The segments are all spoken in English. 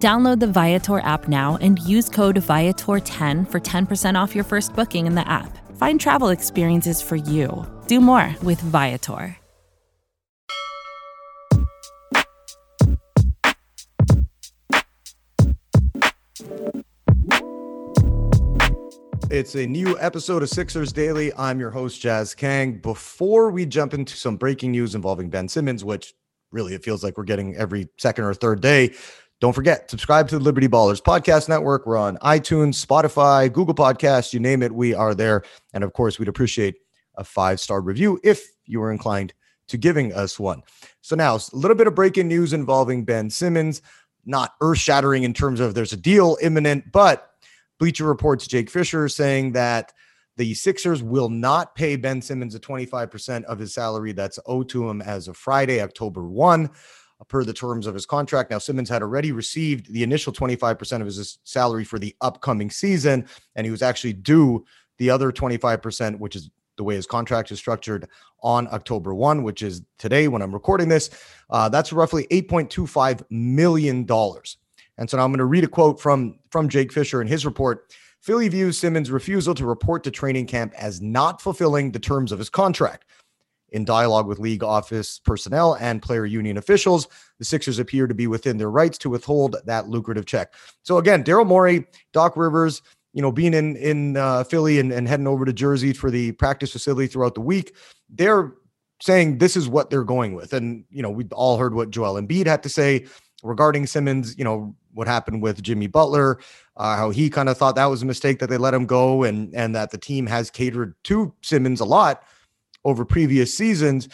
Download the Viator app now and use code Viator10 for 10% off your first booking in the app. Find travel experiences for you. Do more with Viator. It's a new episode of Sixers Daily. I'm your host, Jazz Kang. Before we jump into some breaking news involving Ben Simmons, which really it feels like we're getting every second or third day, don't forget, subscribe to the Liberty Ballers Podcast Network. We're on iTunes, Spotify, Google Podcasts, you name it, we are there. And of course, we'd appreciate a 5-star review if you were inclined to giving us one. So now, a little bit of breaking news involving Ben Simmons. Not earth-shattering in terms of there's a deal imminent, but Bleacher Report's Jake Fisher saying that the Sixers will not pay Ben Simmons a 25% of his salary that's owed to him as of Friday, October 1. Per the terms of his contract. Now, Simmons had already received the initial 25% of his salary for the upcoming season, and he was actually due the other 25%, which is the way his contract is structured, on October 1, which is today when I'm recording this. That's roughly $8.25 million. And so now I'm going to read a quote from Jake Fisher in his report. Philly views Simmons' refusal to report to training camp as not fulfilling the terms of his contract. In dialogue with league office personnel and player union officials, the Sixers appear to be within their rights to withhold that lucrative check. So again, Daryl Morey, Doc Rivers, being in Philly and heading over to Jersey for the practice facility throughout the week, they're saying this is what they're going with. And, we all heard what Joel Embiid had to say regarding Simmons, what happened with Jimmy Butler, how he kind of thought that was a mistake that they let him go and that the team has catered to Simmons a lot over previous seasons,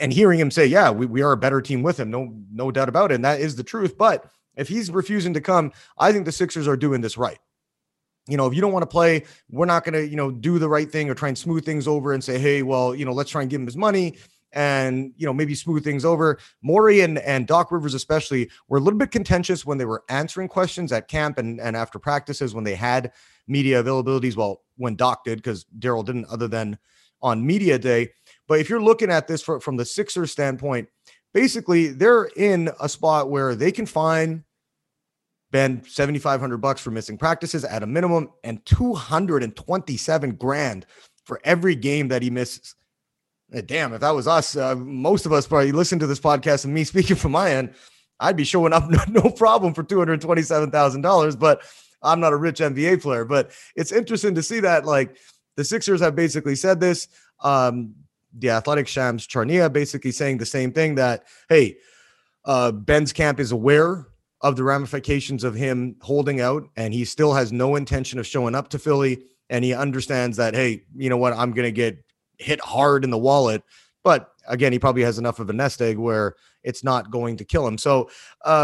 and hearing him say, yeah, we are a better team with him. No doubt about it. And that is the truth. But if he's refusing to come, I think the Sixers are doing this right. If you don't want to play, we're not going to, do the right thing or try and smooth things over and say, hey, well, let's try and give him his money and, maybe smooth things over. Morey and Doc Rivers, especially, were a little bit contentious when they were answering questions at camp and after practices when they had media availabilities. Well, when Doc did, because Daryl didn't, other than on media day. But if you're looking at this from the Sixers standpoint, basically they're in a spot where they can fine Ben $7,500 for missing practices at a minimum and $227,000 for every game that he misses. Damn, if that was us, most of us probably listen to this podcast and me speaking from my end, I'd be showing up no problem for $227,000, but I'm not a rich NBA player. But it's interesting to see that, the Sixers have basically said this. The Athletic Shams Charania basically saying the same thing that, hey, Ben's camp is aware of the ramifications of him holding out, and he still has no intention of showing up to Philly, and he understands that, hey, you know what, I'm going to get hit hard in the wallet. But again, he probably has enough of a nest egg where it's not going to kill him. So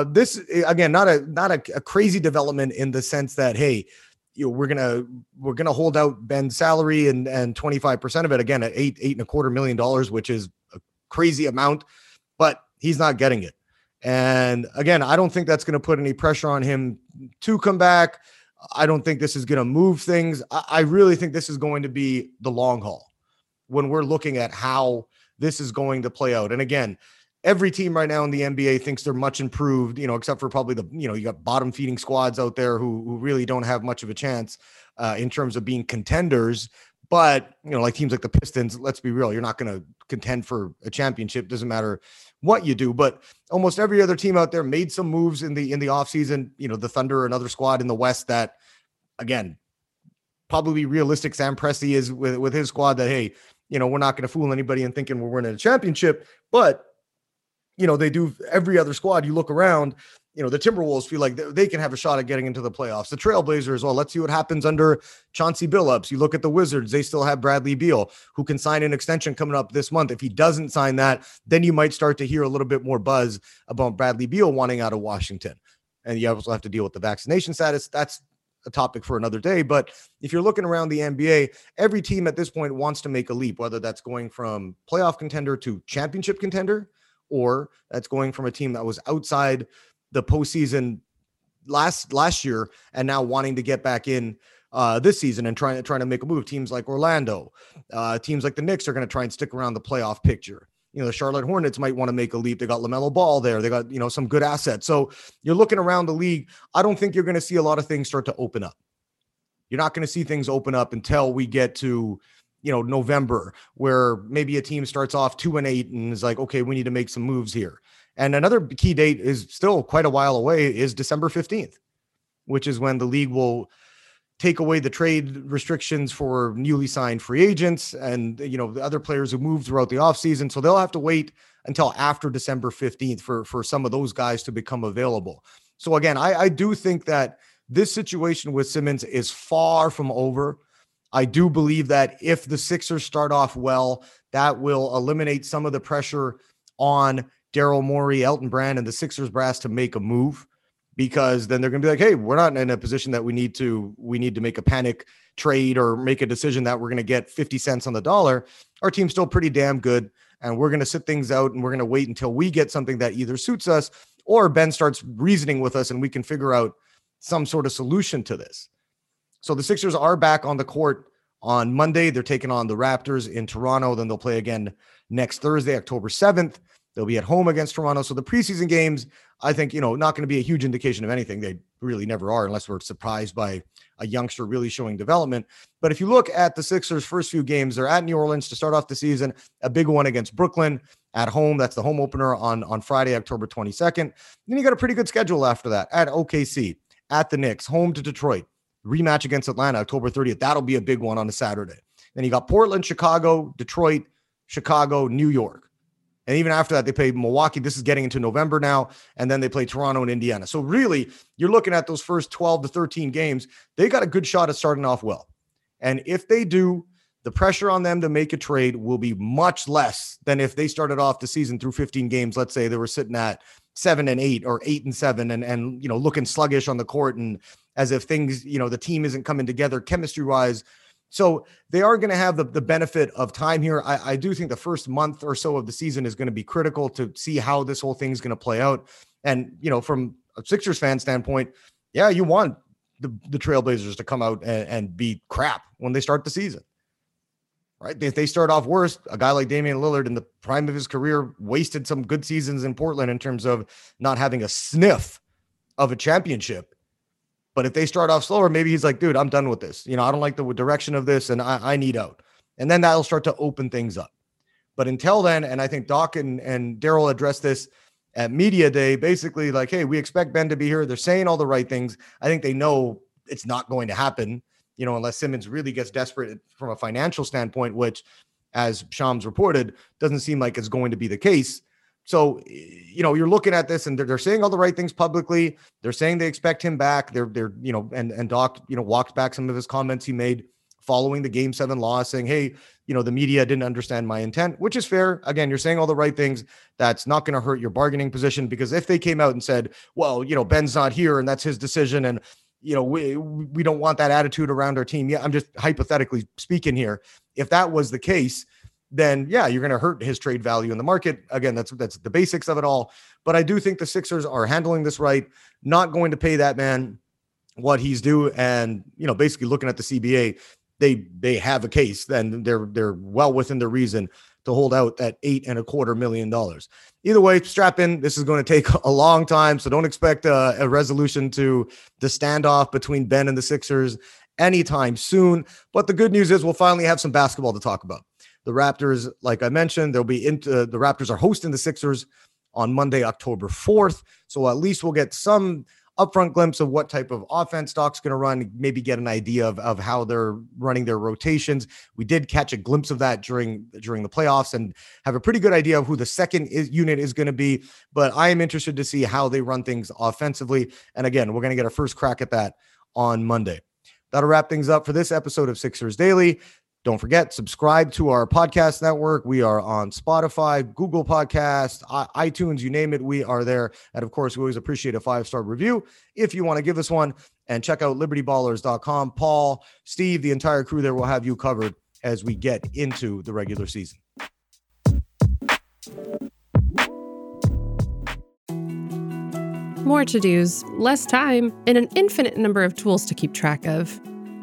this, again, not a crazy development in the sense that, hey, we're gonna hold out Ben's salary and 25% of it again at $8.25 million, which is a crazy amount, but he's not getting it. And again, I don't think that's going to put any pressure on him to come back. I don't think this is going to move things. I really think this is going to be the long haul when we're looking at how this is going to play out. And again, every team right now in the NBA thinks they're much improved, except for probably you got bottom feeding squads out there who really don't have much of a chance in terms of being contenders. But, teams like the Pistons, let's be real, you're not going to contend for a championship. Doesn't matter what you do. But almost every other team out there made some moves in the offseason. The Thunder, another squad in the West that, again, probably realistic. Sam Presti is with his squad that, hey, we're not going to fool anybody in thinking we're winning a championship. But they do every other squad. You look around, the Timberwolves feel like they can have a shot at getting into the playoffs. The Trailblazers, well, let's see what happens under Chauncey Billups. You look at the Wizards, they still have Bradley Beal, who can sign an extension coming up this month. If he doesn't sign that, then you might start to hear a little bit more buzz about Bradley Beal wanting out of Washington. And you also have to deal with the vaccination status. That's a topic for another day. But if you're looking around the NBA, every team at this point wants to make a leap, whether that's going from playoff contender to championship contender, or that's going from a team that was outside the postseason last year and now wanting to get back in this season and trying to make a move. Teams like Orlando, teams like the Knicks are going to try and stick around the playoff picture. You know, the Charlotte Hornets might want to make a leap. They got LaMelo Ball there. They got, you know, some good assets. So you're looking around the league. I don't think you're going to see a lot of things start to open up. You're not going to see things open up until we get to, you know, November, where maybe a team starts off 2-8 and is like, okay, we need to make some moves here. And another key date is still quite a while away, is December 15th, which is when the league will take away the trade restrictions for newly signed free agents and, you know, the other players who moved throughout the offseason. So they'll have to wait until after December 15th for some of those guys to become available. So again, I do think that this situation with Simmons is far from over. I do believe that if the Sixers start off well, that will eliminate some of the pressure on Daryl Morey, Elton Brand, and the Sixers brass to make a move. Because then they're going to be like, hey, we're not in a position that we need to make a panic trade or make a decision that we're going to get 50 cents on the dollar. Our team's still pretty damn good, and we're going to sit things out, and we're going to wait until we get something that either suits us or Ben starts reasoning with us and we can figure out some sort of solution to this. So the Sixers are back on the court on Monday. They're taking on the Raptors in Toronto. Then they'll play again next Thursday, October 7th. They'll be at home against Toronto. So the preseason games, I think, you know, not going to be a huge indication of anything. They really never are, unless we're surprised by a youngster really showing development. But if you look at the Sixers' first few games, they're at New Orleans to start off the season, a big one against Brooklyn at home. That's the home opener on Friday, October 22nd. Then you got a pretty good schedule after that, at OKC, at the Knicks, home to Detroit, rematch against Atlanta, October 30th. That'll be a big one on a Saturday. Then you got Portland, Chicago, Detroit, Chicago, New York. And even after that, they play Milwaukee. This is getting into November now. And then they play Toronto and Indiana. So really, you're looking at those first 12 to 13 games. They got a good shot at starting off well. And if they do, the pressure on them to make a trade will be much less than if they started off the season through 15 games. Let's say they were sitting at 7-8 or 8-7 and you know, looking sluggish on the court and as if things, you know, the team isn't coming together chemistry-wise. So they are going to have the benefit of time here. I do think the first month or so of the season is going to be critical to see how this whole thing's going to play out. And, you know, from a Sixers fan standpoint, yeah, you want the Trailblazers to come out and be crap when they start the season, right? If they start off worse, a guy like Damian Lillard in the prime of his career wasted some good seasons in Portland in terms of not having a sniff of a championship. But if they start off slower, maybe he's like, dude, I'm done with this. You know, I don't like the direction of this and I need out. And then that'll start to open things up. But until then, and I think Doc and Daryl addressed this at media day, basically like, hey, we expect Ben to be here. They're saying all the right things. I think they know it's not going to happen, you know, unless Simmons really gets desperate from a financial standpoint, which, as Shams reported, doesn't seem like it's going to be the case. So, you know, you're looking at this and they're saying all the right things publicly. They're saying they expect him back. They're, you know, and Doc, you know, walked back some of his comments he made following the Game 7 loss, saying, hey, you know, the media didn't understand my intent, which is fair. Again, you're saying all the right things. That's not going to hurt your bargaining position, because if they came out and said, well, you know, Ben's not here and that's his decision, and, you know, we don't want that attitude around our team. Yeah, I'm just hypothetically speaking here. If that was the case, then yeah, you're going to hurt his trade value in the market. Again, that's the basics of it all. But I do think the Sixers are handling this right, not going to pay that man what he's due. And, you know, basically looking at the CBA, they have a case. Then they're well within their reason to hold out at $8.25 million. Either way, strap in. This is going to take a long time. So don't expect a resolution to the standoff between Ben and the Sixers anytime soon. But the good news is we'll finally have some basketball to talk about. The Raptors, like I mentioned, they'll be into the Raptors are hosting the Sixers on Monday, October 4th. So at least we'll get some upfront glimpse of what type of offense Doc's going to run, maybe get an idea of how they're running their rotations. We did catch a glimpse of that during the playoffs and have a pretty good idea of who the second unit is going to be. But I am interested to see how they run things offensively. And again, we're going to get a first crack at that on Monday. That'll wrap things up for this episode of Sixers Daily. Don't forget, subscribe to our podcast network. We are on Spotify, Google Podcasts, iTunes, you name it, we are there. And of course, we always appreciate a 5-star review if you want to give us one. and check out LibertyBallers.com. Paul, Steve, the entire crew there will have you covered as we get into the regular season. More to-dos, less time, and an infinite number of tools to keep track of.